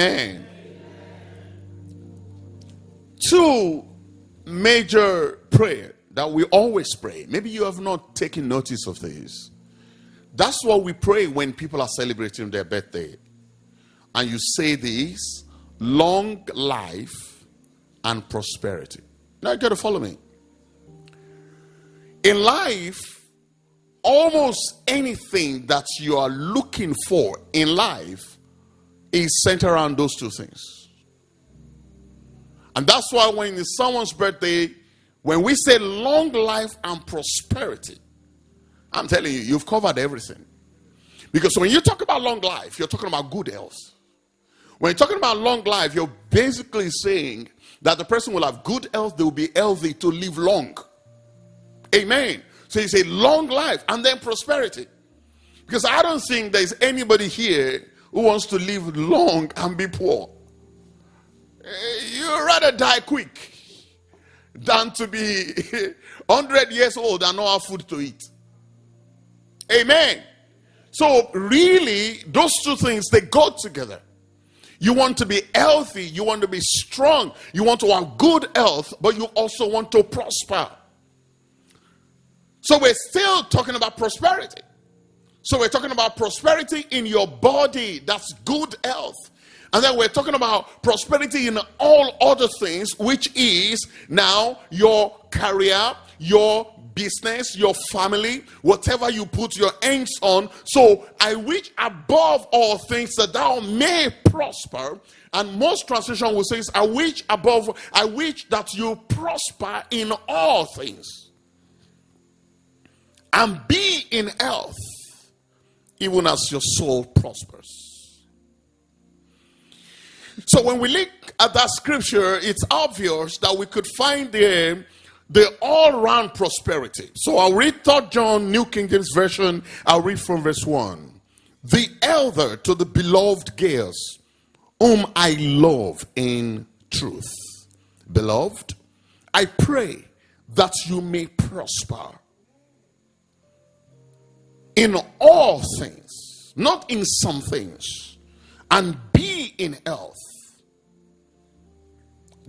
Amen. 2 major prayer that we always pray. Maybe you have not taken notice of this. That's what we pray when people are celebrating their birthday. And you say this: long life and prosperity. Now you got to follow me. In life, almost anything that you are looking for in life is centered around those 2 things. And that's why when it's someone's birthday, when we say long life and prosperity, I'm telling you, you've covered everything. Because when you talk about long life, you're talking about good health. When you're talking about long life, you're basically saying that the person will have good health, they will be healthy to live long. Amen. So you say long life and then prosperity. Because I don't think there's anybody here who wants to live long and be poor. You'd rather die quick than to be 100 years old and not have food to eat. Amen. So really, those 2 things, they go together. You want to be healthy, you want to be strong, you want to have good health, but you also want to prosper. So we're still talking about prosperity. So we're talking about prosperity in your body, that's good health. And then we're talking about prosperity in all other things, which is now your career, your business, your family, whatever you put your hands on. So I wish above all things that thou may prosper. And most translation will say, I wish that you prosper in all things and be in health, even as your soul prospers. So when we look at that scripture, it's obvious that we could find the all-round prosperity. So I'll read 3 John, New King James Version. I'll read from verse 1. The elder to the beloved Gaius, whom I love in truth. Beloved, I pray that you may prosper in all things, not in some things, and be in health,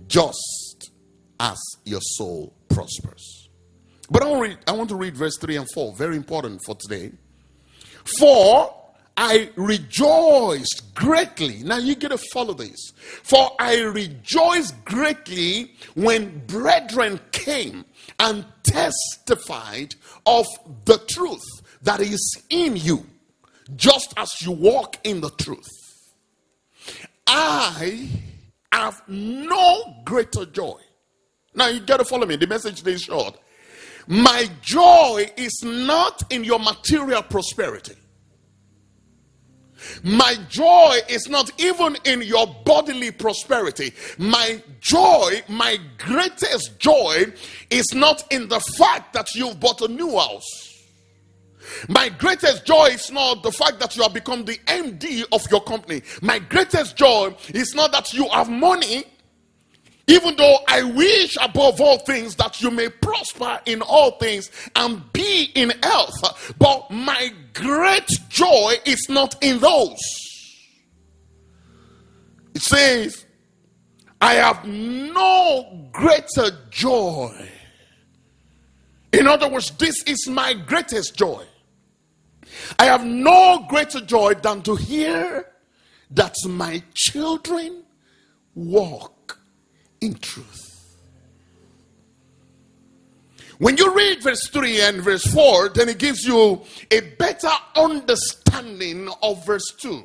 just as your soul prospers. But I want to read verse 3 and 4, very important for today. For I rejoiced greatly. Now you got to follow this. For I rejoiced greatly when brethren came and testified of the truth that is in you, just as you walk in the truth. I have no greater joy. Now you got to follow me. The message is short. My joy is not in your material prosperity. My joy is not even in your bodily prosperity. My joy, my greatest joy, is not in the fact that you've bought a new house. My greatest joy is not the fact that you have become the MD of your company. My greatest joy is not that you have money, even though I wish above all things that you may prosper in all things and be in health. But my great joy is not in those. It says, I have no greater joy. In other words, this is my greatest joy. I have no greater joy than to hear that my children walk in truth. When you read verse 3 and verse 4, then it gives you a better understanding of verse 2.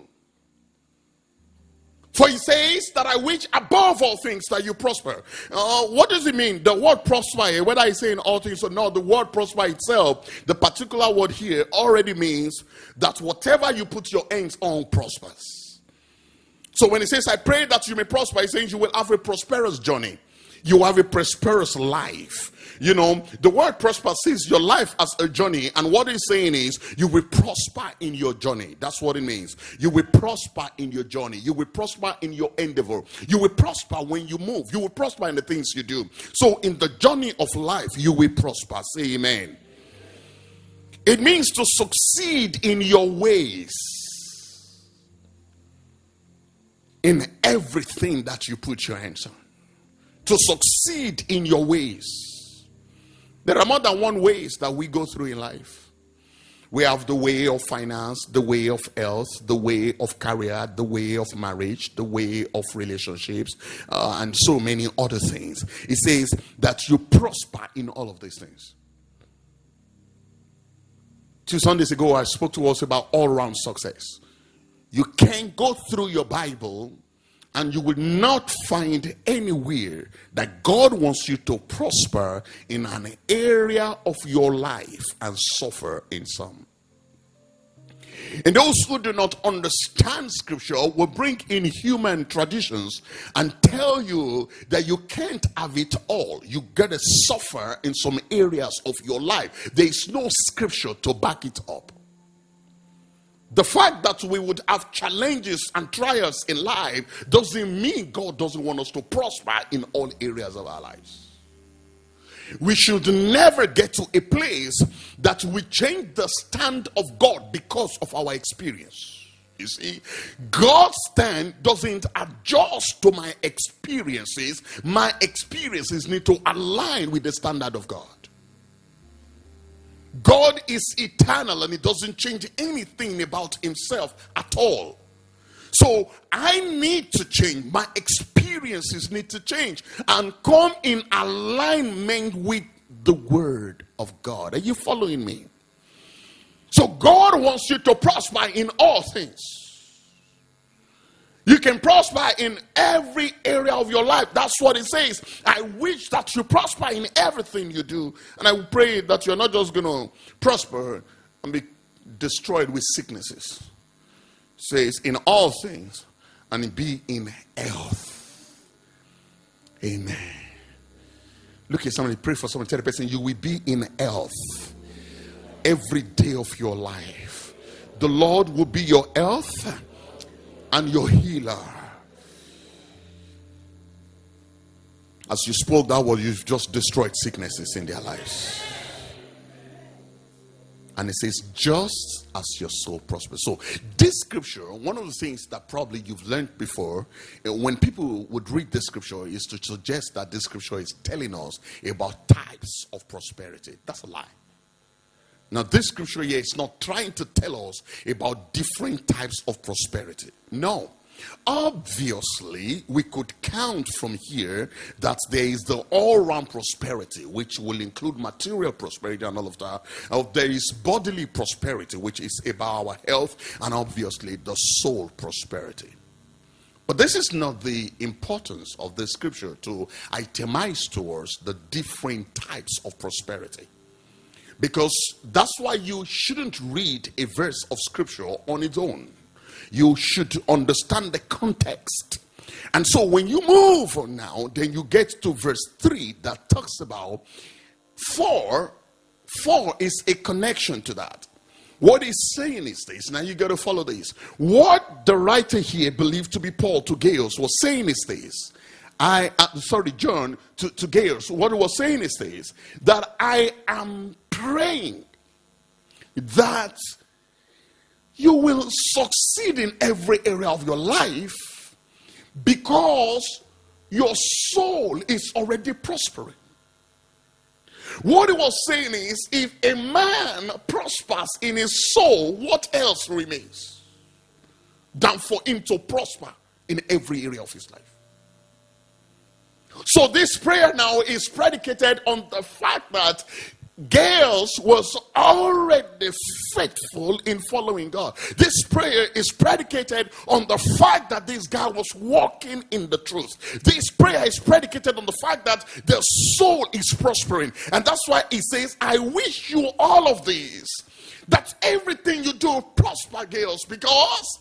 For he says that I wish above all things that you prosper. What does it mean? The word prosper, whether I say in all things or not, the word prosper itself, the particular word here already means that whatever you put your hands on prospers. So when it says I pray that you may prosper, it's saying you will have a prosperous journey. You have a prosperous life. You know, the word prosper sees your life as a journey. And what it's saying is, you will prosper in your journey. That's what it means. You will prosper in your journey. You will prosper in your endeavor. You will prosper when you move. You will prosper in the things you do. So in the journey of life, you will prosper. Say amen. It means to succeed in your ways. in everything that you put your hands on, to succeed in your ways. There are more than one ways that we go through in life. We have the way of finance, the way of health, the way of career, the way of marriage, the way of relationships, and so many other things. It says that you prosper in all of these things. 2 Sundays ago, I spoke to us about all-round success. You can go through your Bible and you will not find anywhere that God wants you to prosper in an area of your life and suffer in some. And those who do not understand scripture will bring in human traditions and tell you that you can't have it all. You gotta suffer in some areas of your life. There is no scripture to back it up. The fact that we would have challenges and trials in life doesn't mean God doesn't want us to prosper in all areas of our lives. We should never get to a place that we change the stand of God because of our experience. You see, God's stand doesn't adjust to my experiences. My experiences need to align with the standard of God. God is eternal and he doesn't change anything about himself at all. So I need to change. My experiences need to change and come in alignment with the word of God. Are you following me? So God wants you to prosper in all things. You can prosper in every area of your life. That's what it says. I wish that you prosper in everything you do. And I pray that you're not just going to prosper and be destroyed with sicknesses. It says, in all things, and be in health. Amen. Look at somebody, pray for someone, tell the person, you will be in health every day of your life. The Lord will be your health and your healer. As you spoke that word, you've just destroyed sicknesses in their lives. And it says, just as your soul prospers. So this scripture, one of the things that probably you've learned before, when people would read this scripture, is to suggest that this scripture is telling us about types of prosperity. That's a lie. Now, this scripture here is not trying to tell us about different types of prosperity. No. Obviously, we could count from here that there is the all-round prosperity, which will include material prosperity and all of that. There is bodily prosperity, which is about our health, and obviously the soul prosperity. But this is not the importance of the scripture to itemize towards the different types of prosperity. Because that's why you shouldn't read a verse of scripture on its own. You should understand the context. And so when you move on now, then you get to verse 3 that talks about 4. 4 is a connection to that. What he's saying is this. Now you got to follow this. What the writer here believed to be Paul to Gaius was saying is this. John to Gaius, what he was saying is this, that I am praying that you will succeed in every area of your life because your soul is already prospering. What he was saying is, if a man prospers in his soul, what else remains than for him to prosper in every area of his life? So this prayer now is predicated on the fact that Gaius was already faithful in following God. This prayer is predicated on the fact that this guy was walking in the truth. This prayer is predicated on the fact that the soul is prospering. And that's why he says, I wish you all of these, that everything you do prosper, Gaius, because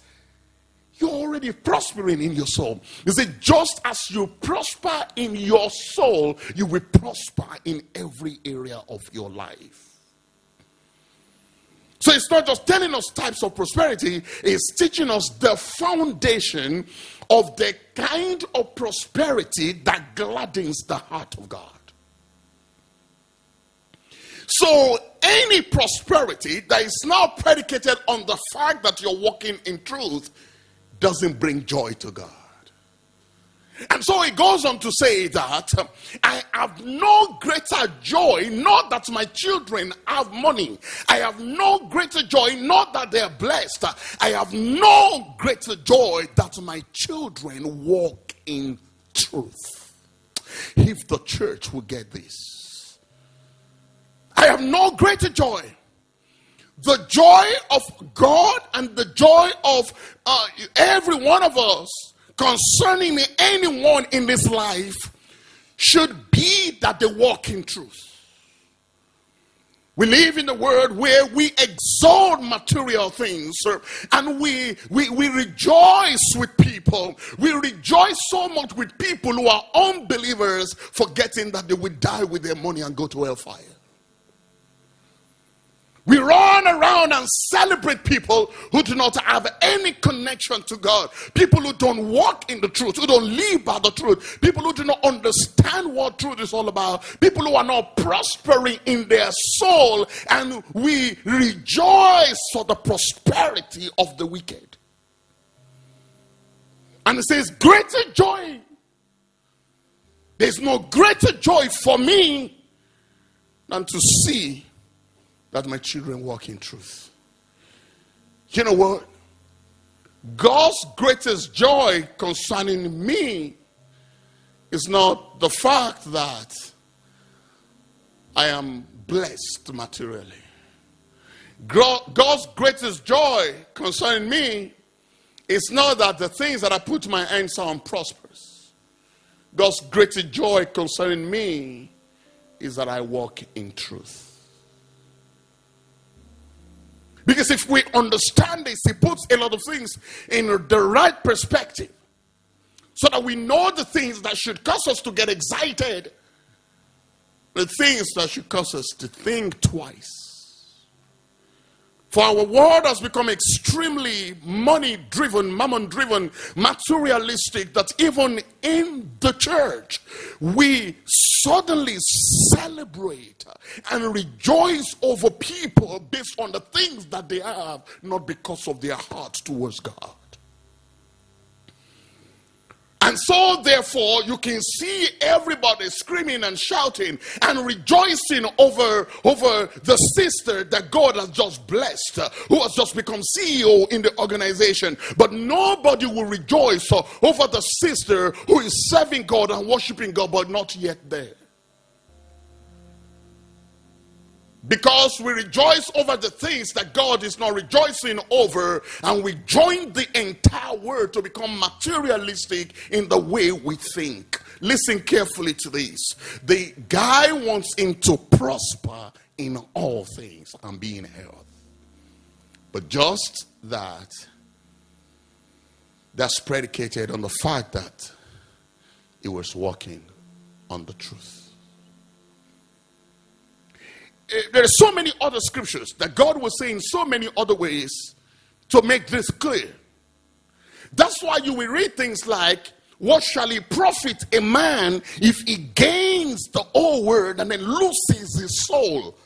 you're already prospering in your soul. You see, just as you prosper in your soul, you will prosper in every area of your life. So it's not just telling us types of prosperity, it's teaching us the foundation of the kind of prosperity that gladdens the heart of God. So any prosperity that is now predicated on the fact that you're walking in truth doesn't bring joy to God. And so he goes on to say that I have no greater joy, not that my children have money. I have no greater joy, not that they are blessed. I have no greater joy that my children walk in truth. If the church will get this, I have no greater joy. The joy of God and the joy of every one of us concerning anyone in this life should be that they walk in truth. We live in a world where we exalt material things, and we rejoice with people. We rejoice so much with people who are unbelievers, forgetting that they will die with their money and go to hellfire. We run around and celebrate people who do not have any connection to God. People who don't walk in the truth, who don't live by the truth. People who do not understand what truth is all about. People who are not prospering in their soul. And we rejoice for the prosperity of the wicked. And it says, greater joy. There's no greater joy for me than to see that my children walk in truth. You know what? God's greatest joy concerning me is not the fact that I am blessed materially. God's greatest joy concerning me is not that the things that I put my hands on prosperous. God's greatest joy concerning me is that I walk in truth. Because if we understand this, it puts a lot of things in the right perspective, so that we know the things that should cause us to get excited, the things that should cause us to think twice. For our world has become extremely money-driven, mammon-driven, materialistic, that even in the church, we suddenly celebrate and rejoice over people based on the things that they have, not because of their heart towards God. And so therefore you can see everybody screaming and shouting and rejoicing over the sister that God has just blessed, who has just become CEO in the organization. But nobody will rejoice over the sister who is serving God and worshiping God but not yet there. Because we rejoice over the things that God is not rejoicing over, and we join the entire world to become materialistic in the way we think. Listen carefully to this. The guy wants him to prosper in all things and be in health. But just that, that's predicated on the fact that he was walking on the truth. There are so many other scriptures that God was saying so many other ways to make this clear. That's why you will read things like, what shall it profit a man if he gains the whole world and then loses his soul?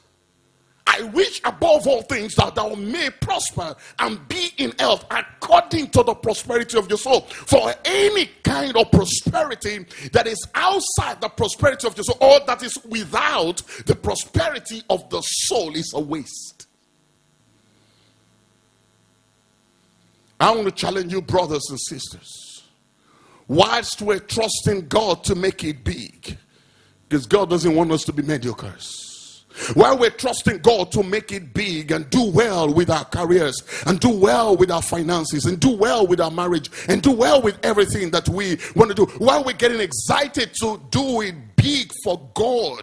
I wish above all things that thou may prosper and be in health according to the prosperity of your soul. For any kind of prosperity that is outside the prosperity of your soul, or that is without the prosperity of the soul, is a waste. I want to challenge you, brothers and sisters, whilst we're trusting God to make it big, because God doesn't want us to be mediocres. While we're trusting God to make it big and do well with our careers, and do well with our finances, and do well with our marriage, and do well with everything that we want to do, while we're getting excited to do it big for God,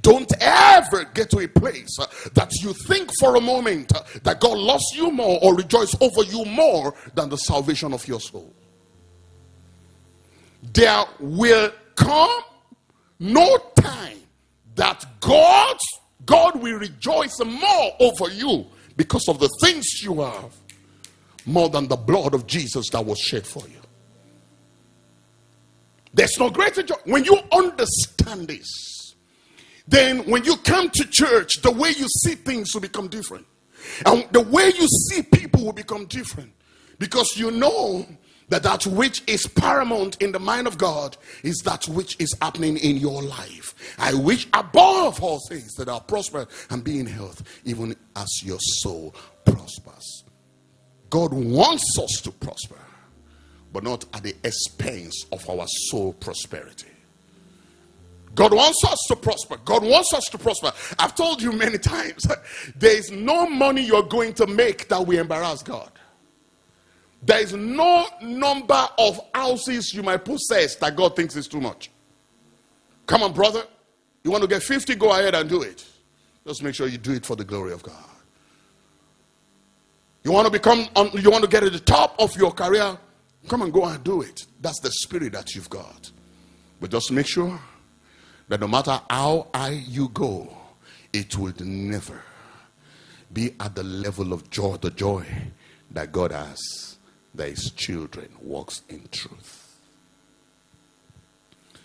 don't ever get to a place that you think for a moment that God loves you more or rejoices over you more than the salvation of your soul. There will come no time that God will rejoice more over you because of the things you have, more than the blood of Jesus that was shed for you. There's no greater joy. When you understand this, then when you come to church, the way you see things will become different. And the way you see people will become different. Because you know But that which is paramount in the mind of God is that which is happening in your life. I wish above all things that I prosper and be in health, even as your soul prospers. God wants us to prosper, but not at the expense of our soul prosperity. God wants us to prosper. God wants us to prosper. I've told you many times, there is no money you're going to make that will embarrass God. There is no number of houses you might possess that God thinks is too much. Come on, brother. You want to get 50? Go ahead and do it. Just make sure you do it for the glory of God. You want to you want to get at the top of your career? Come and go and do it. That's the spirit that you've got. But just make sure that no matter how high you go, it will never be at the level of joy, the joy that God has, that his children walks in truth.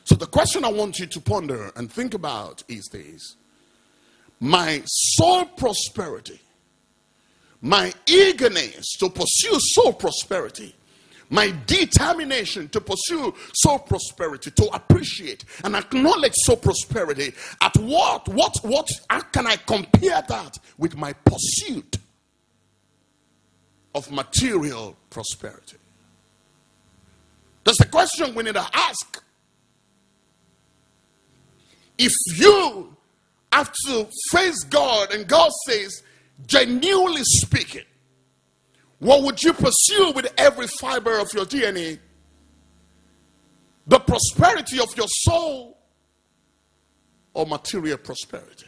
So the question I want you to ponder and think about is this: my soul prosperity, my eagerness to pursue soul prosperity, my determination to pursue soul prosperity, to appreciate and acknowledge soul prosperity, at what how can I compare that with my pursuit of material prosperity? That's the question we need to ask. If you have to face God and God says, genuinely speaking, what would you pursue with every fiber of your DNA? The prosperity of your soul or material prosperity?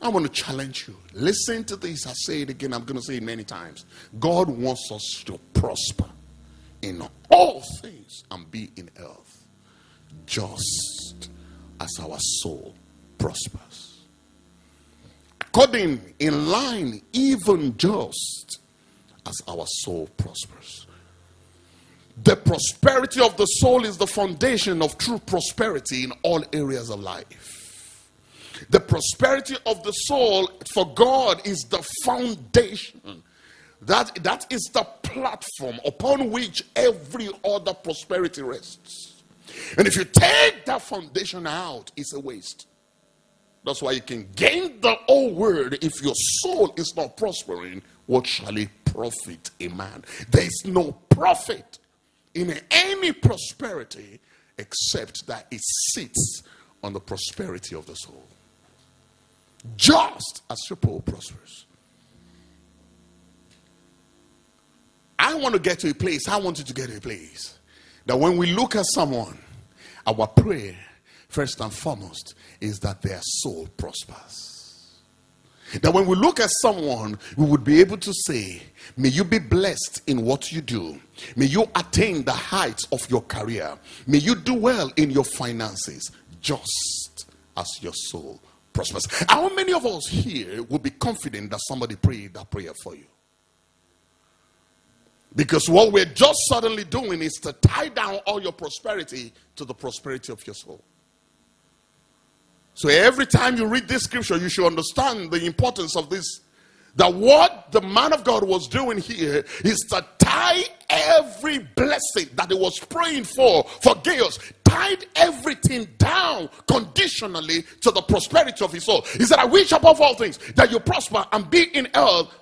I want to challenge you. Listen to this. I say it again. I'm going to say it many times. God wants us to prosper in all things and be in health, just as our soul prospers. According, in line, even just as our soul prospers. The prosperity of the soul is the foundation of true prosperity in all areas of life. The prosperity of the soul for God is the foundation. That is the platform upon which every other prosperity rests. And if you take that foundation out, it's a waste. That's why you can gain the whole world. If your soul is not prospering, what shall it profit a man? There is no profit in any prosperity except that it sits on the prosperity of the soul. Just as your soul prospers. I want to get to a place. I want you to get to a place that when we look at someone, our prayer first and foremost is that their soul prospers. That when we look at someone, we would be able to say, may you be blessed in what you do. May you attain the heights of your career. May you do well in your finances, just as your soul prospers. How many of us here will be confident that somebody prayed that prayer for you? Because what we're just suddenly doing is to tie down all your prosperity to the prosperity of your soul. So every time you read this scripture, you should understand the importance of this. That what the man of God was doing here is to tie every blessing that he was praying for Gaius, tied everything down conditionally to the prosperity of his soul. He said, I wish above all things that you prosper and be in health,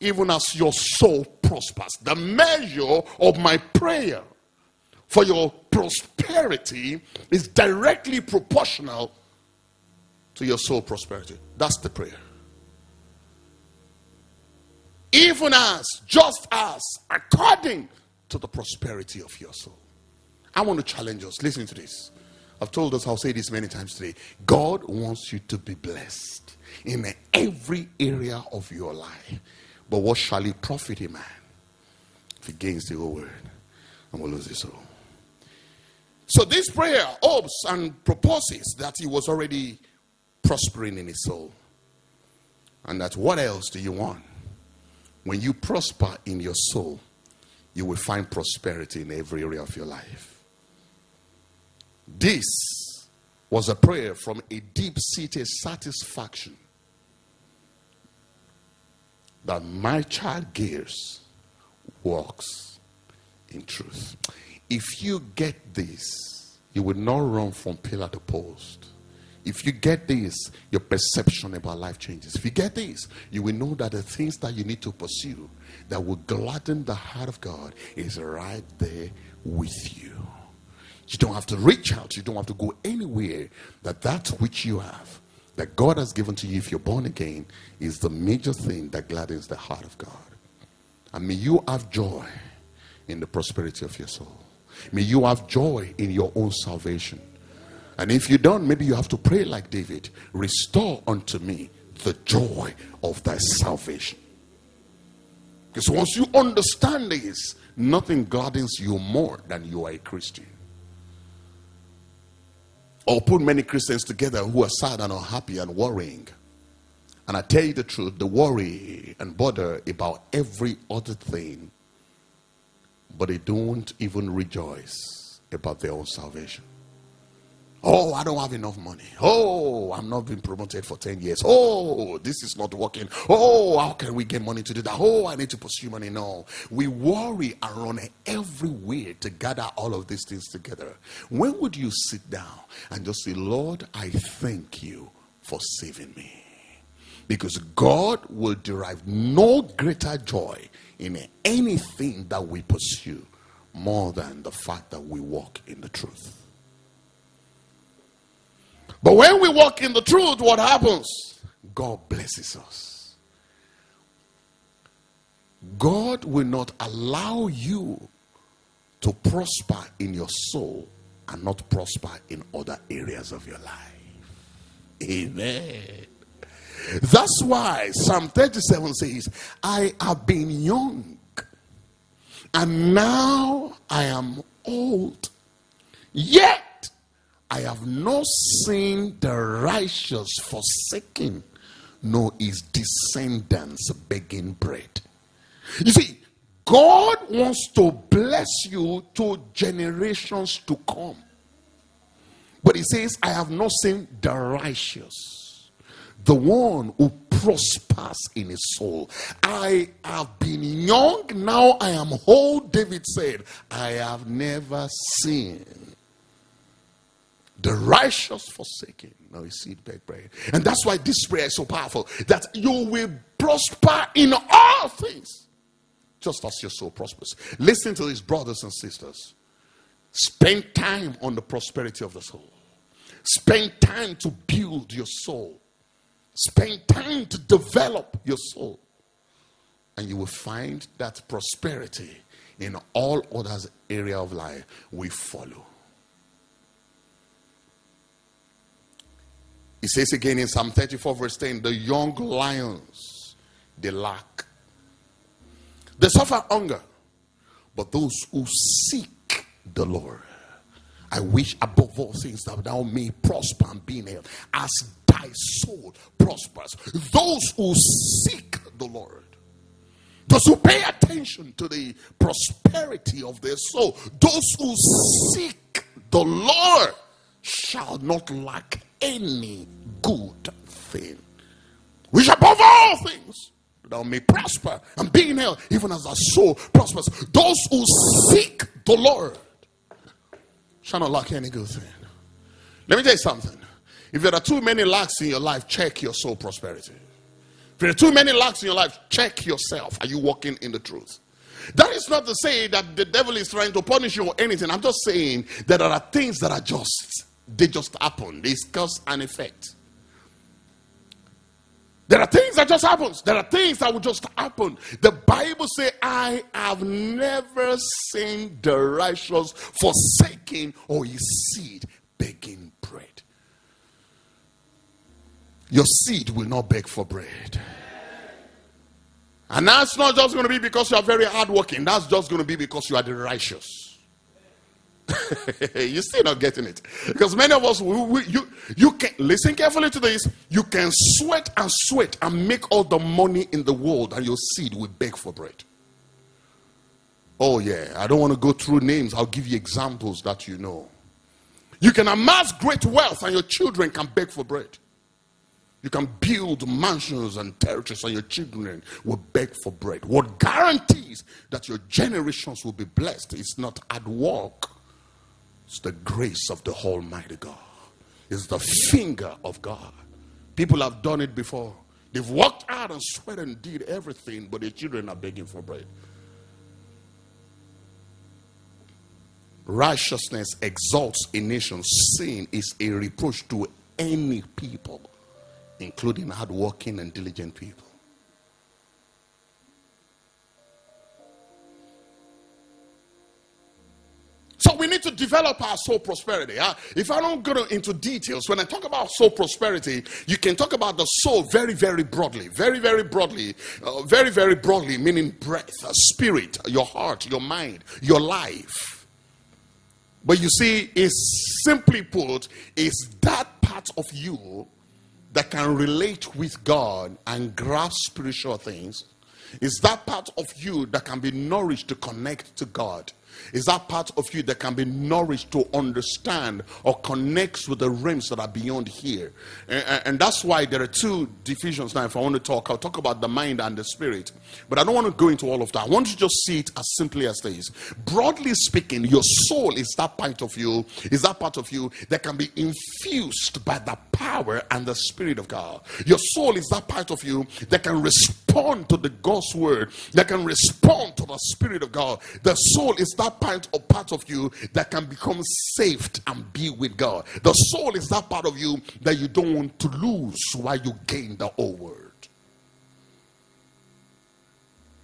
even as your soul prospers. The measure of my prayer for your prosperity is directly proportional to your soul prosperity. That's the prayer. Even as, just as, according to the prosperity of your soul. I want to challenge us. Listen to this. I've told us, I'll say this many times today. God wants you to be blessed in every area of your life. But what shall it profit a man if he gains the whole world and will lose his soul? So this prayer hopes and proposes that he was already prospering in his soul. And that what else do you want? When you prosper in your soul, you will find prosperity in every area of your life. This was a prayer from a deep-seated satisfaction that my child Gaius walks in truth. If you get this, you will not run from pillar to post. If you get this, your perception about life changes. If you get this, you will know that the things that you need to pursue that will gladden the heart of God is right there with you. You don't have to reach out. You don't have to go anywhere. That which you have, that God has given to you if you're born again, is the major thing that gladdens the heart of God. And may you have joy in the prosperity of your soul. May you have joy in your own salvation. And if you don't, maybe you have to pray like David. Restore unto me the joy of thy salvation. Because once you understand this, nothing gladdens you more than you are a Christian. Or put many Christians together who are sad and unhappy and worrying. And I tell you the truth, they worry and bother about every other thing, but they don't even rejoice about their own salvation. Oh, I don't have enough money. Oh, I'm not being promoted for 10 years. Oh, this is not working. Oh, how can we get money to do that? Oh, I need to pursue money. No, we worry and run everywhere to gather all of these things together. When would you sit down and just say, Lord, I thank you for saving me? Because God will derive no greater joy in anything that we pursue more than the fact that we walk in the truth. But when we walk in the truth, what happens? God blesses us. God will not allow you to prosper in your soul and not prosper in other areas of your life. Amen. That's why Psalm 37 says, I have been young and now I am old, yet I have not seen the righteous forsaken, nor his descendants begging bread. You see, God wants to bless you to generations to come. But he says, I have not seen the righteous, the one who prospers in his soul. I have been young, now I am old, David said. I have never seen the righteous forsaken, no seed beg bread. And that's why this prayer is so powerful, that you will prosper in all things, just as your soul prospers. Listen to these, brothers and sisters. Spend time on the prosperity of the soul. Spend time to build your soul. Spend time to develop your soul. And you will find that prosperity in all other areas of life will follow. It says again in Psalm 34 verse 10, the young lions, they lack. They suffer hunger, but those who seek the Lord, I wish above all things that thou may prosper and be in health, as thy soul prospers. Those who seek the Lord, those who pay attention to the prosperity of their soul, those who seek the Lord shall not lack any good thing, which above all things thou may prosper and be in health, even as our soul prospers. Those who seek the Lord shall not lack any good thing. Let me tell you something. If there are too many lacks in your life, check your soul prosperity. If there are too many lacks in your life, check yourself. Are you walking in the truth? That is not to say that the devil is trying to punish you or anything. I'm just saying that there are things that are just, they just happen. There's cause and effect. There are things that just happen. There are things that will just happen. The Bible says, I have never seen the righteous forsaken or his seed begging bread. Your seed will not beg for bread. And that's not just going to be because you are very hardworking. That's just going to be because you are the righteous. You're still not getting it, because many of us you can listen carefully to this. You can sweat and make all the money in the world, and your seed will beg for bread. Oh yeah, I don't want to go through names. I'll give you examples that you know. You can amass great wealth and your children can beg for bread. You can build mansions and territories, and your children will beg for bread. What guarantees that your generations will be blessed is not hard work. It's the grace of the Almighty God. It's the finger of God. People have done it before. They've worked out and sweat and did everything, but their children are begging for bread. Righteousness exalts a nation. Sin is a reproach to any people, including hardworking and diligent people. So we need to develop our soul prosperity. If I don't go into details, when I talk about soul prosperity, you can talk about the soul very, very broadly. Very, very broadly. Very, very broadly, meaning breath, spirit, your heart, your mind, your life. But you see, it's simply put, it's that part of you that can relate with God and grasp spiritual things. It's that part of you that can be nourished to connect to God. It's that part of you that can be nourished to understand or connects with the realms that are beyond here. And that's why there are two divisions now. If I want to talk, I'll talk about the mind and the spirit. But I don't want to go into all of that. I want you to just see it as simply as this. Broadly speaking, your soul is that part of you, that can be infused by the power and the spirit of God. Your soul is that part of you that can respond to the God's word, that can respond to the spirit of God. The soul is that part or part of you that can become saved and be with God. The soul is that part of you that you don't want to lose while you gain the whole world.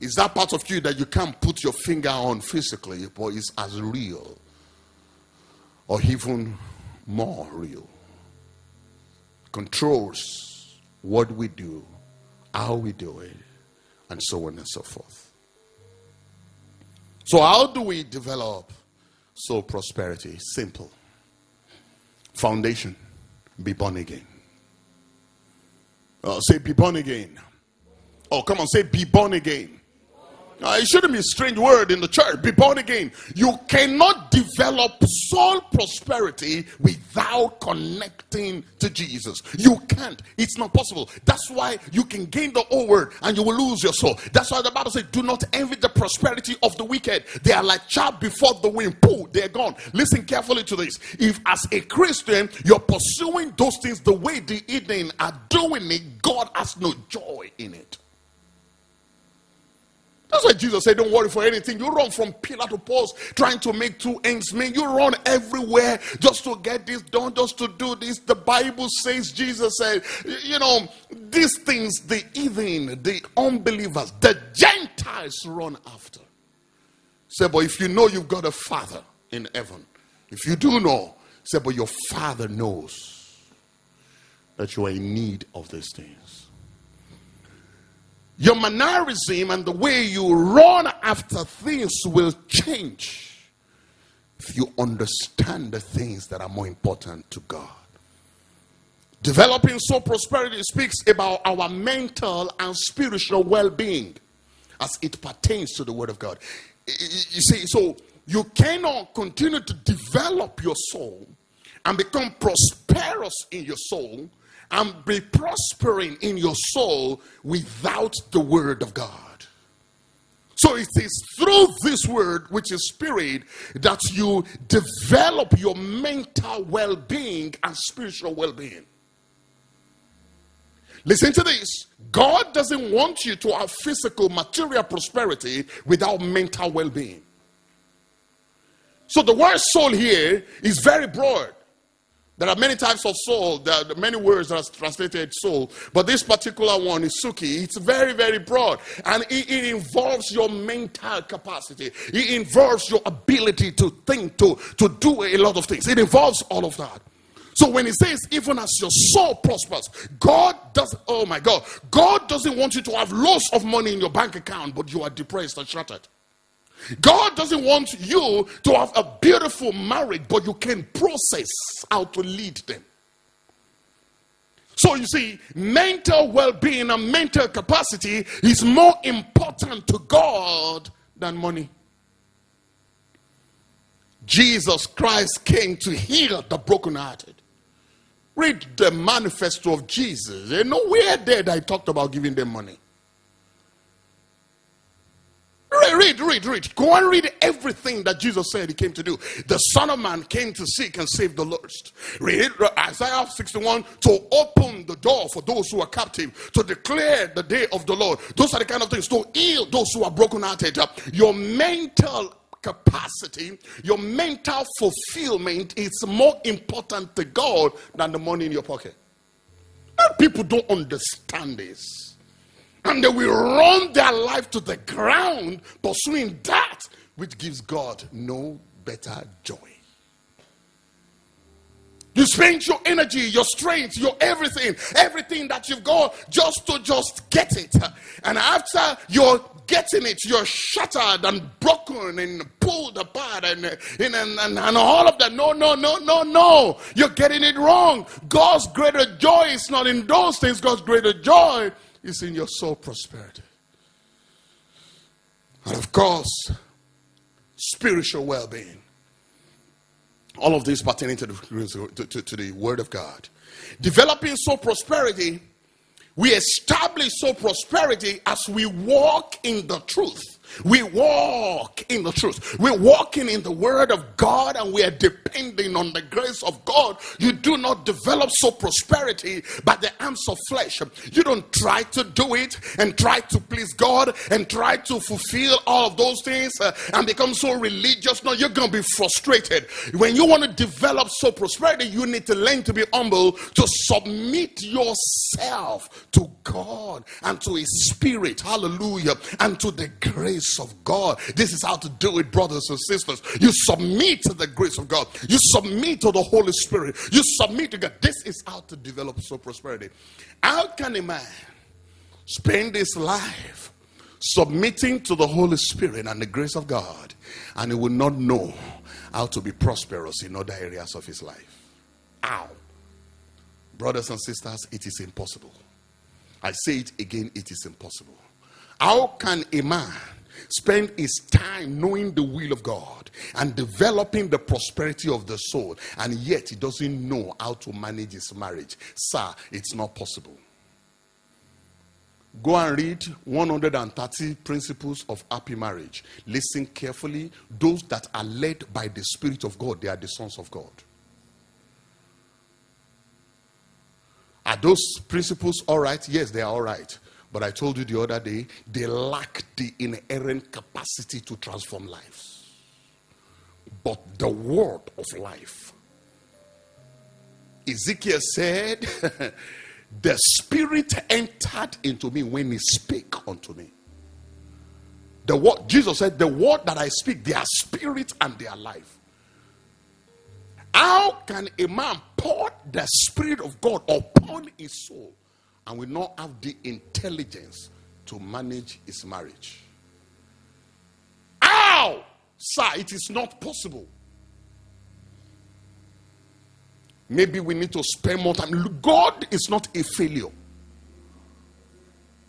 It's that part of you that you can't put your finger on physically, but it's as real or even more real. Controls what we do, how we do it, and so on and so forth. So how do we develop soul prosperity? Simple. Foundation. Be born again. Say be born again. Oh, come on, say be born again. It shouldn't be a strange word in the church. Be born again. You cannot develop soul prosperity without connecting to Jesus. You can't. It's not possible. That's why you can gain the whole world and you will lose your soul. That's why the Bible says, do not envy the prosperity of the wicked. They are like chaff before the wind. Pooh, they're gone. Listen carefully to this. If as a Christian, you're pursuing those things the way the heathen are doing it, God has no joy in it. That's why Jesus said, don't worry for anything. You run from pillar to post, trying to make two ends meet. You run everywhere just to get this done, just to do this. The Bible says, Jesus said, you know, these things the heathen, the unbelievers, the Gentiles run after. Say, but if you know you've got a Father in heaven, if you do know, say, but your Father knows that you are in need of these things. Your mannerism and the way you run after things will change if you understand the things that are more important to God. Developing soul prosperity speaks about our mental and spiritual well-being as it pertains to the Word of God. You see, so you cannot continue to develop your soul and become prosperous in your soul and be prospering in your soul without the Word of God. So it is through this Word, which is Spirit, that you develop your mental well-being and spiritual well-being. Listen to this. God doesn't want you to have physical, material prosperity without mental well-being. So the word soul here is very broad. There are many types of soul. There are many words that are translated soul. But this particular one is suki. It's very, very broad. And it involves your mental capacity. It involves your ability to think, to do a lot of things. It involves all of that. So when it says, even as your soul prospers, God doesn't want you to have loads of money in your bank account, but you are depressed and shattered. God doesn't want you to have a beautiful marriage, but you can process how to lead them. So you see, mental well-being and mental capacity is more important to God than money. Jesus Christ came to heal the brokenhearted. Read the manifesto of Jesus. There's nowhere there that I talked about giving them money. Read. Go and read everything that Jesus said he came to do. The Son of Man came to seek and save the lost. Read Isaiah 61 to open the door for those who are captive, to declare the day of the Lord. Those are the kind of things to heal those who are brokenhearted. Your mental capacity, your mental fulfillment is more important to God than the money in your pocket. People don't understand this. And they will run their life to the ground pursuing that which gives God no better joy. You spend your energy, your strength, your everything that you've got just to get it. And after you're getting it, you're shattered and broken and pulled apart and all of that. No. You're getting it wrong. God's greater joy is not in those things. God's greater joy is in your soul prosperity. And of course, spiritual well-being. All of this pertaining to the Word of God. Developing soul prosperity, we establish soul prosperity as we walk in the truth. We walk in the truth. We're walking in the Word of God, and we are depending on the grace of God. You do not develop soul prosperity by the arms of flesh. You don't try to do it and try to please God and try to fulfill all of those things and become so religious. No, you're going to be frustrated. When you want to develop soul prosperity, you need to learn to be humble, to submit yourself to God and to His Spirit. Hallelujah. And to the grace of God. This is how to do it, brothers and sisters. You submit to the grace of God. You submit to the Holy Spirit. You submit to God. This is how to develop soul prosperity. How can a man spend his life submitting to the Holy Spirit and the grace of God, and he will not know how to be prosperous in other areas of his life? How? Brothers and sisters, it is impossible. I say it again, it is impossible. How can a man spend his time knowing the will of God and developing the prosperity of the soul, and yet he doesn't know how to manage his marriage? Sir, it's not possible. Go and read 130 Principles of Happy Marriage. Listen carefully. Those that are led by the Spirit of God, they are the sons of God. Are those principles all right? Yes, they are all right. But I told you the other day, they lack the inherent capacity to transform lives. But the word of life. Ezekiel said, the Spirit entered into me when he spake unto me. The word, Jesus said, the word that I speak, they are spirit and they are life. How can a man pour the Spirit of God upon his soul and will not have the intelligence to manage his marriage? How? Sir, it is not possible. Maybe we need to spend more time. Look, God is not a failure.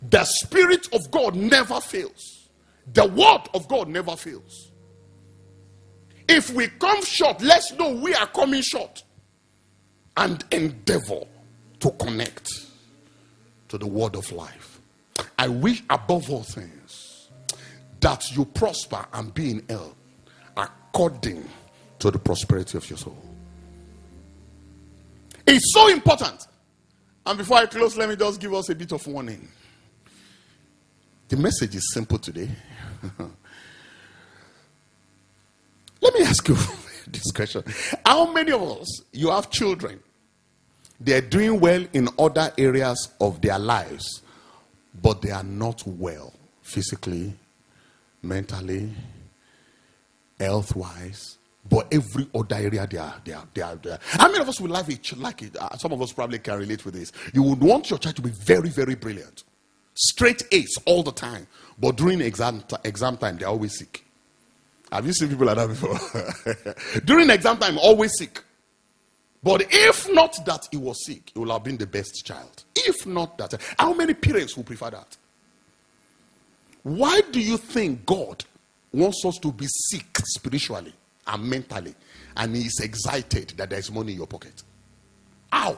The Spirit of God never fails. The Word of God never fails. If we come short, let's know we are coming short and endeavor to connect to the word of life. I wish above all things that you prosper and be in health according to the prosperity of your soul. It's so important. And before I close, let me just give us a bit of warning. The message is simple today. Let me ask you this question. How many of us, you have children? They are doing well in other areas of their lives, but they are not well physically, mentally, health-wise, but every other area they are. How many of us would like it? Some of us probably can relate with this. You would want your child to be very, very brilliant, straight A's all the time, but during exam time, they're always sick. Have you seen people like that before? During exam time, always sick. But if not that he was sick, he would have been the best child. If not that, how many parents would prefer that? Why do you think God wants us to be sick spiritually and mentally, and he's excited that there's money in your pocket? How?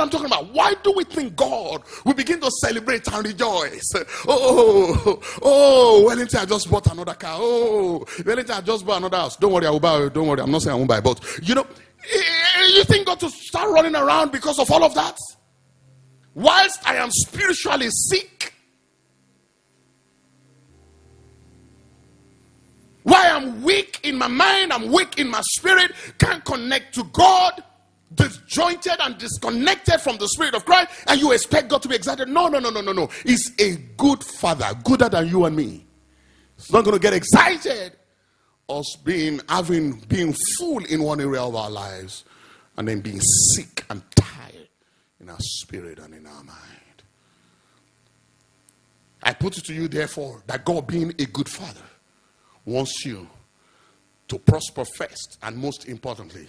what I'm talking about. Why do we think God will begin to celebrate and rejoice? Oh, Wellington, I just bought another car. Oh, Wellington, I just bought another house. Don't worry, I will buy. Don't worry, I'm not saying I won't buy. But you know, you think God to start running around because of all of that? Whilst I am spiritually sick, why I'm weak in my mind, I'm weak in my spirit, can't connect to God, disjointed and disconnected from the Spirit of Christ, and you expect God to be excited? No. He's a good Father, gooder than you and me. He's not going to get excited us being full in one area of our lives and then being sick and tired in our spirit and in our mind. I put it to you, therefore, that God, being a good Father, wants you to prosper first and most importantly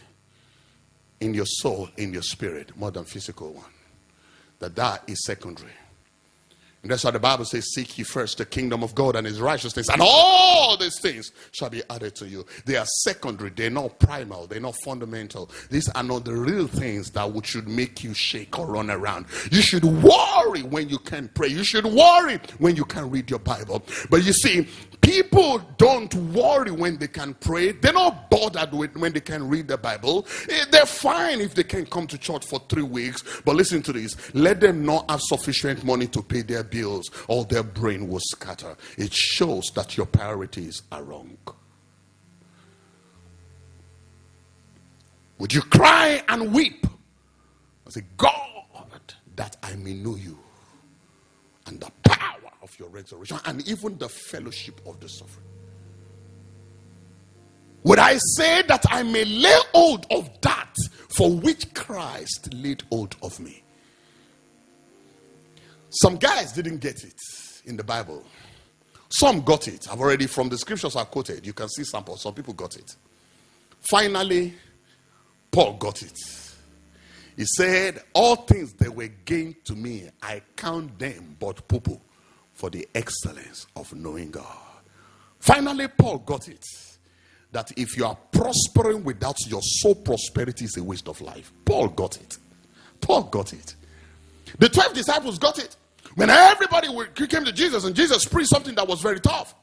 in your soul, in your spirit, more than physical one. That is secondary. And that's why the Bible says, seek ye first the kingdom of God and his righteousness, and all these things shall be added to you. They are secondary. They're not primal. They're not fundamental. These are not the real things that should make you shake or run around. You should worry when you can pray. You should worry when you can read your Bible. But you see, people don't worry when they can pray. They're not bothered when they can read the Bible. They're fine if they can come to church for 3 weeks. But listen to this. Let them not have sufficient money to pay their bills, or their brain will scatter. It shows that your priorities are wrong. Would you cry and weep and say, God, that I may know you and the power of your resurrection and even the fellowship of the suffering? Would I say that I may lay hold of that for which Christ laid hold of me? Some guys didn't get it in the Bible. Some got it. I've already, from the scriptures I quoted, you can see samples. Some people got it. Finally, Paul got it. He said, all things that were gained to me, I count them but poo-poo for the excellence of knowing God. Finally, Paul got it. That if you are prospering without your soul, prosperity is a waste of life. Paul got it. Paul got it. The 12 disciples got it. When everybody came to Jesus and Jesus preached something that was very tough,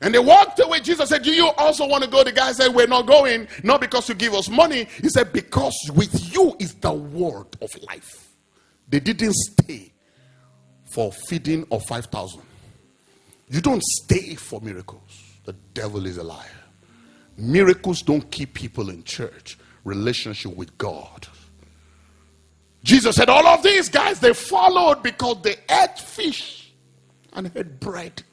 and they walked away, Jesus said, do you also want to go? The guy said, we're not going, not because you give us money. He said, because with you is the word of life. They didn't stay for feeding of 5,000. You don't stay for miracles. The devil is a liar. Miracles don't keep people in church. Relationship with God. Jesus said, all of these guys, they followed because they ate fish and ate bread.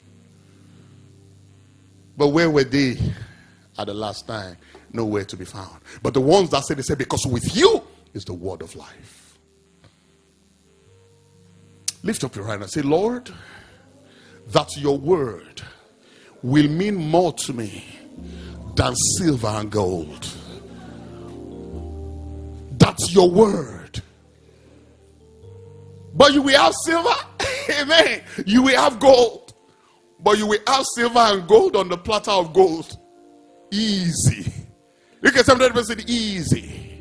But where were they at the last time? Nowhere to be found. But the ones that said, they said, because with you is the word of life. Lift up your hand and say, Lord, that your word will mean more to me than silver and gold. That's your word. But you will have silver, amen. You will have gold, but you will have silver and gold on the platter of gold. Easy. Look at somebody and say, easy.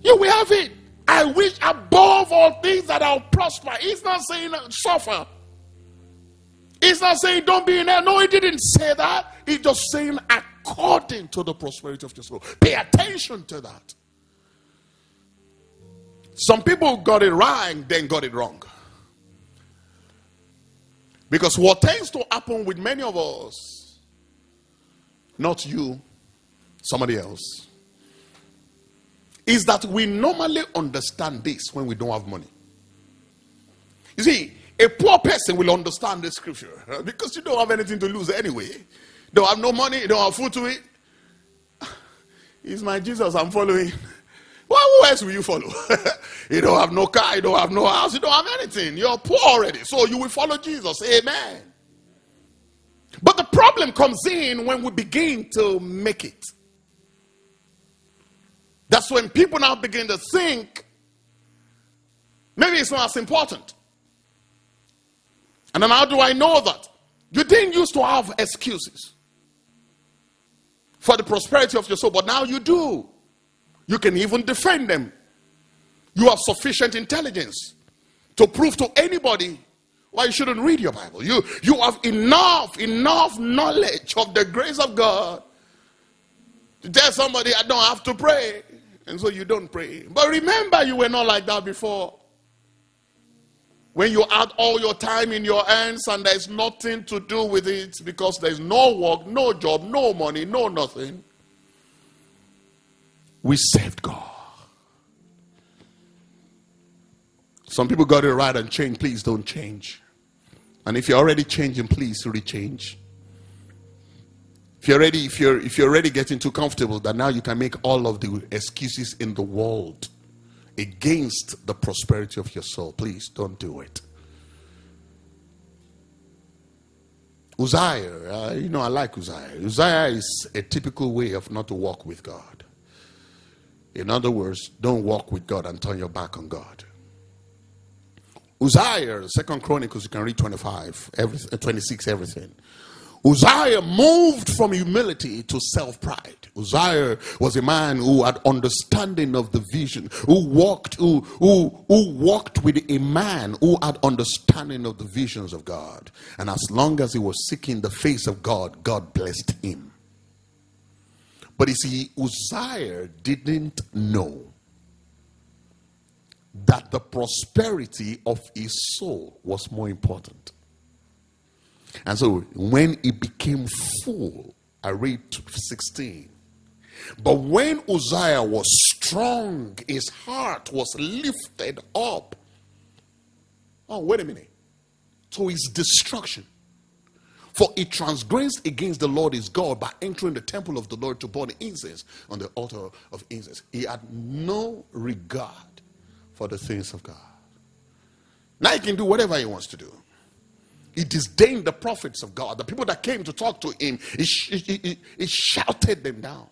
You will have it. I wish above all things that I'll prosper. He's not saying suffer. He's not saying don't be in there. No, he didn't say that. He's just saying according to the prosperity of your soul. Pay attention to that. Some people got it right, then got it wrong. Because what tends to happen with many of us, not you, somebody else, is that we normally understand this when we don't have money. You see, a poor person will understand the scripture because you don't have anything to lose anyway. Don't have no money, don't have food to eat. It's my Jesus I'm following. Well, who else will you follow? You don't have no car, you don't have no house, you don't have anything. You're poor already, so you will follow Jesus. Amen. But the problem comes in when we begin to make it. That's when people now begin to think, maybe it's not as important. And then how do I know that? You didn't used to have excuses for the prosperity of your soul, but now you do. You can even defend them. You have sufficient intelligence to prove to anybody why you shouldn't read your Bible. You have enough knowledge of the grace of God to tell somebody, I don't have to pray. And so you don't pray. But remember, you were not like that before. When you add all your time in your hands and there's nothing to do with it because there's no work, no job, no money, no nothing. We served God. Some people got it right and change. Please don't change. And if you're already changing, please rechange. If you're already getting too comfortable, that now you can make all of the excuses in the world against the prosperity of your soul. Please don't do it. Uzziah, I like Uzziah. Uzziah is a typical way of not to walk with God. In other words, don't walk with God and turn your back on God. Uzziah, 2 Chronicles, you can read 25, 26, everything. Uzziah moved from humility to self-pride. Uzziah was a man who had understanding of the vision, who walked with a man who had understanding of the visions of God. And as long as he was seeking the face of God, God blessed him. But you see, Uzziah didn't know that the prosperity of his soul was more important. And so when he became full, I read 16. But when Uzziah was strong, his heart was lifted up. Oh, wait a minute. To his destruction. For he transgressed against the Lord his God by entering the temple of the Lord to burn incense on the altar of incense. He had no regard for the things of God. Now he can do whatever he wants to do. He disdained the prophets of God. The people that came to talk to him, he shouted them down.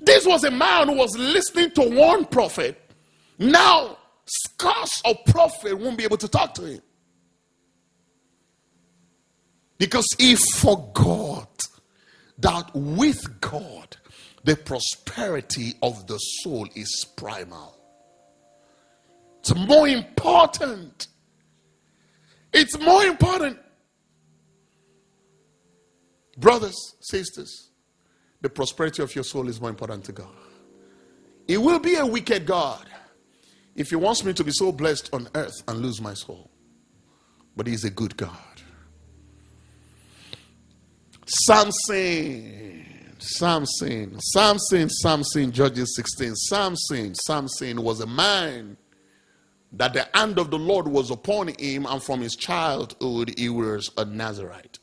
This was a man who was listening to one prophet. Now, scarce a prophet won't be able to talk to him. Because he forgot that with God, the prosperity of the soul is primal. It's more important. It's more important. Brothers, sisters, the prosperity of your soul is more important to God. It will be a wicked God if he wants me to be so blessed on earth and lose my soul. But he's a good God. Samson, Judges 16. Samson was a man that the hand of the Lord was upon him, and from his childhood he was a Nazirite.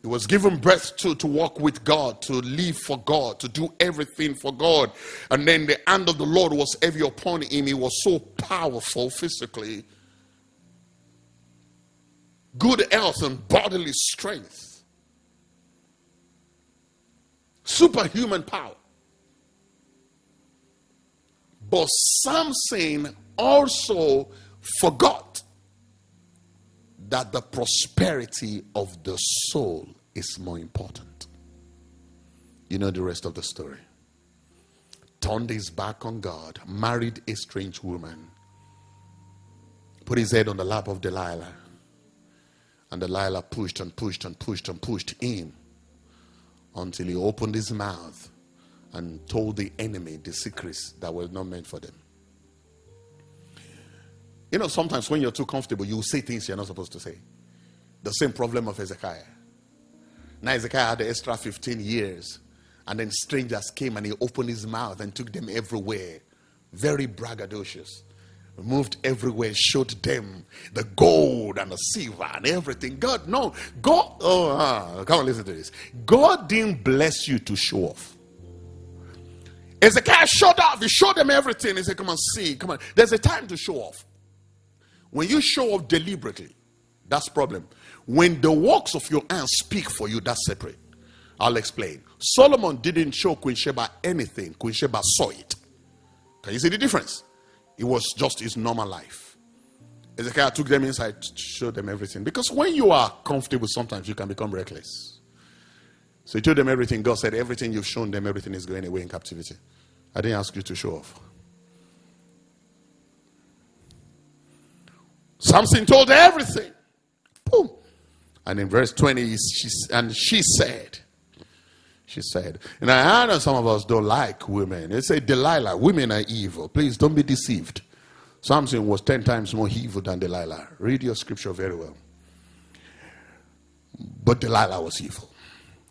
He was given birth to walk with God, to live for God, to do everything for God. And then the hand of the Lord was heavy upon him. He was so powerful physically. Good health and bodily strength. Superhuman power. But Samson also forgot that the prosperity of the soul is more important. You know the rest of the story. Turned his back on God, married a strange woman, put his head on the lap of Delilah, and Delilah pushed him until he opened his mouth and told the enemy the secrets that were not meant for them. You know, sometimes when you're too comfortable, you say things you're not supposed to say. The same problem of Hezekiah. Now Hezekiah had an extra 15 years. And then strangers came and he opened his mouth and took them everywhere. Very braggadocious. Moved everywhere, showed them the gold and the silver and everything. God, no. God, come on, listen to this. God didn't bless you to show off. Hezekiah showed off. He showed them everything. He said, come and see. Come on. There's a time to show off. When you show off deliberately, that's the problem. When the works of your hands speak for you, that's separate. I'll explain. Solomon didn't show Queen Sheba anything. Queen Sheba saw it. Can you see the difference? It was just his normal life. Hezekiah took them inside, showed them everything. Because when you are comfortable, sometimes you can become reckless. So he told them everything. God said, everything you've shown them, everything is going away in captivity. I didn't ask you to show off. Samson told everything. Boom. And in verse 20, she said, and I know some of us don't like women. They say, Delilah, women are evil. Please don't be deceived. Samson was 10 times more evil than Delilah. Read your scripture very well. But Delilah was evil.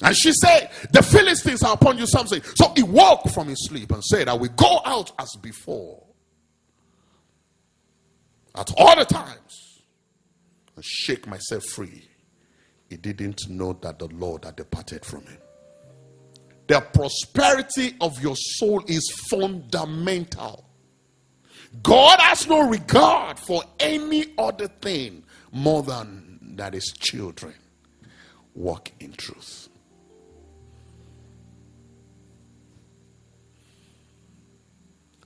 And she said, the Philistines are upon you, Samson. So he woke from his sleep and said, I will go out as before, at all the times, and shake myself free. He didn't know that the Lord had departed from him. The prosperity of your soul is fundamental. God has no regard for any other thing more than that his children walk in truth.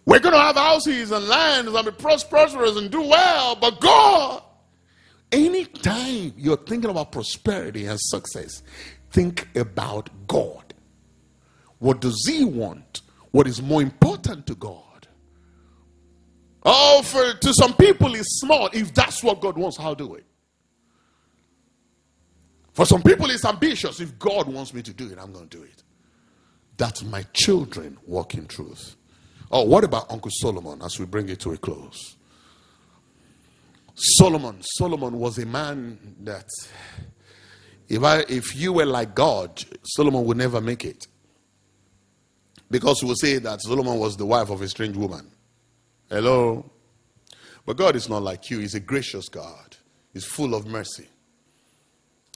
We're going to have houses and lands and be prosperous and do well, but God, anytime you're thinking about prosperity and success, think about God. What does he want? What is more important to God? Oh, to some people it's small. If that's what God wants, I'll do it. For some people it's ambitious. If God wants me to do it, I'm going to do it. That my children walk in truth. Oh, what about Uncle Solomon as we bring it to a close? Solomon was a man that if you were like God, Solomon would never make it. Because we will say that Solomon was the wife of a strange woman. Hello? But God is not like you. He's a gracious God. He's full of mercy.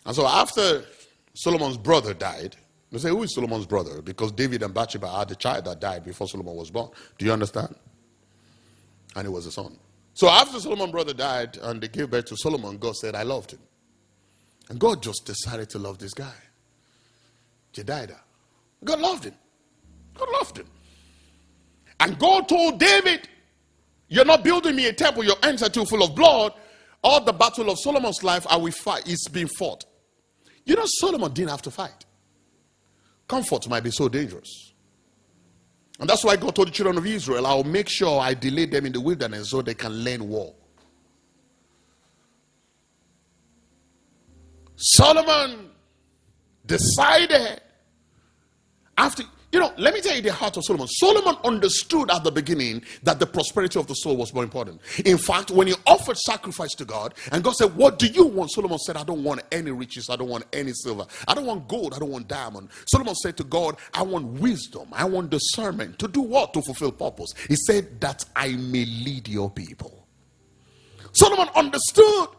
And so after Solomon's brother died, they say, who is Solomon's brother? Because David and Bathsheba had a child that died before Solomon was born. Do you understand? And it was a son. So after Solomon's brother died and they gave birth to Solomon, God said, I loved him. And God just decided to love this guy, Jedidah. God loved him. God loved him. And God told David, you're not building me a temple, your hands are too full of blood. All the battle of Solomon's life, I will fight. It's being fought. You know, Solomon didn't have to fight. Comfort might be so dangerous. And that's why God told the children of Israel, I'll make sure I delay them in the wilderness so they can learn war. Solomon decided after... You know, let me tell you the heart of Solomon. Solomon understood at the beginning that the prosperity of the soul was more important. In fact, when he offered sacrifice to God, and God said, what do you want? Solomon said, I don't want any riches. I don't want any silver. I don't want gold. I don't want diamond. Solomon said to God, I want wisdom. I want discernment. To do what? To fulfill purpose. He said, that I may lead your people. Solomon understood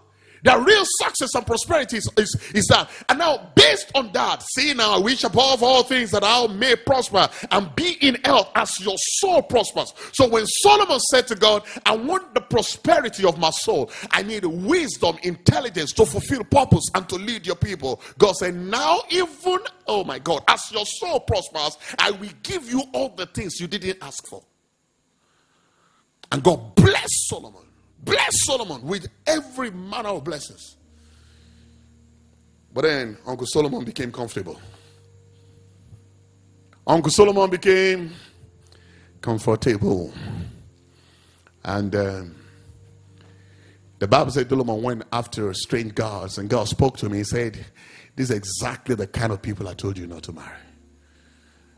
that real success and prosperity is that. And now, based on that, see now, I wish above all things that I may prosper and be in health as your soul prospers. So when Solomon said to God, I want the prosperity of my soul, I need wisdom, intelligence to fulfill purpose and to lead your people. God said, now even, oh my God, as your soul prospers, I will give you all the things you didn't ask for. And God blessed Solomon. Bless Solomon with every manner of blessings. But then Uncle Solomon became comfortable. Uncle Solomon became comfortable. And the Bible said Solomon went after strange gods. And God spoke to me. He said, this is exactly the kind of people I told you not to marry.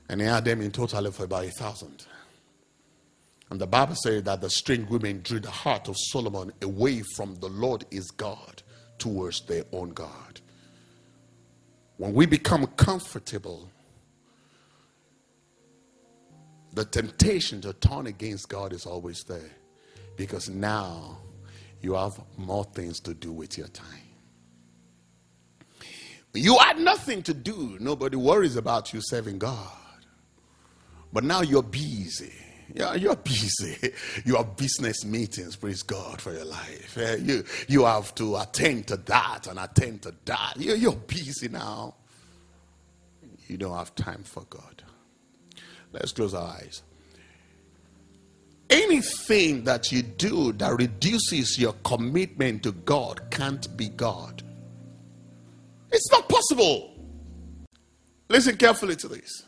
And he had them in total for about 1,000. And the Bible says that the strange women drew the heart of Solomon away from the Lord his God towards their own God. When we become comfortable, the temptation to turn against God is always there. Because now you have more things to do with your time. You had nothing to do. Nobody worries about you serving God. But now you're busy. Yeah, you're busy. You have business meetings, praise God, for your life. You have to attend to that and attend to that. You're busy now. You don't have time for God. Let's close our eyes. Anything that you do that reduces your commitment to God can't be God. It's not possible. Listen carefully to this.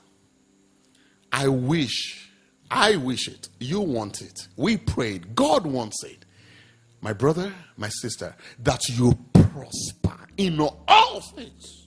I wish it. You want it. We prayed. God wants it. My brother, my sister, that you prosper in all things.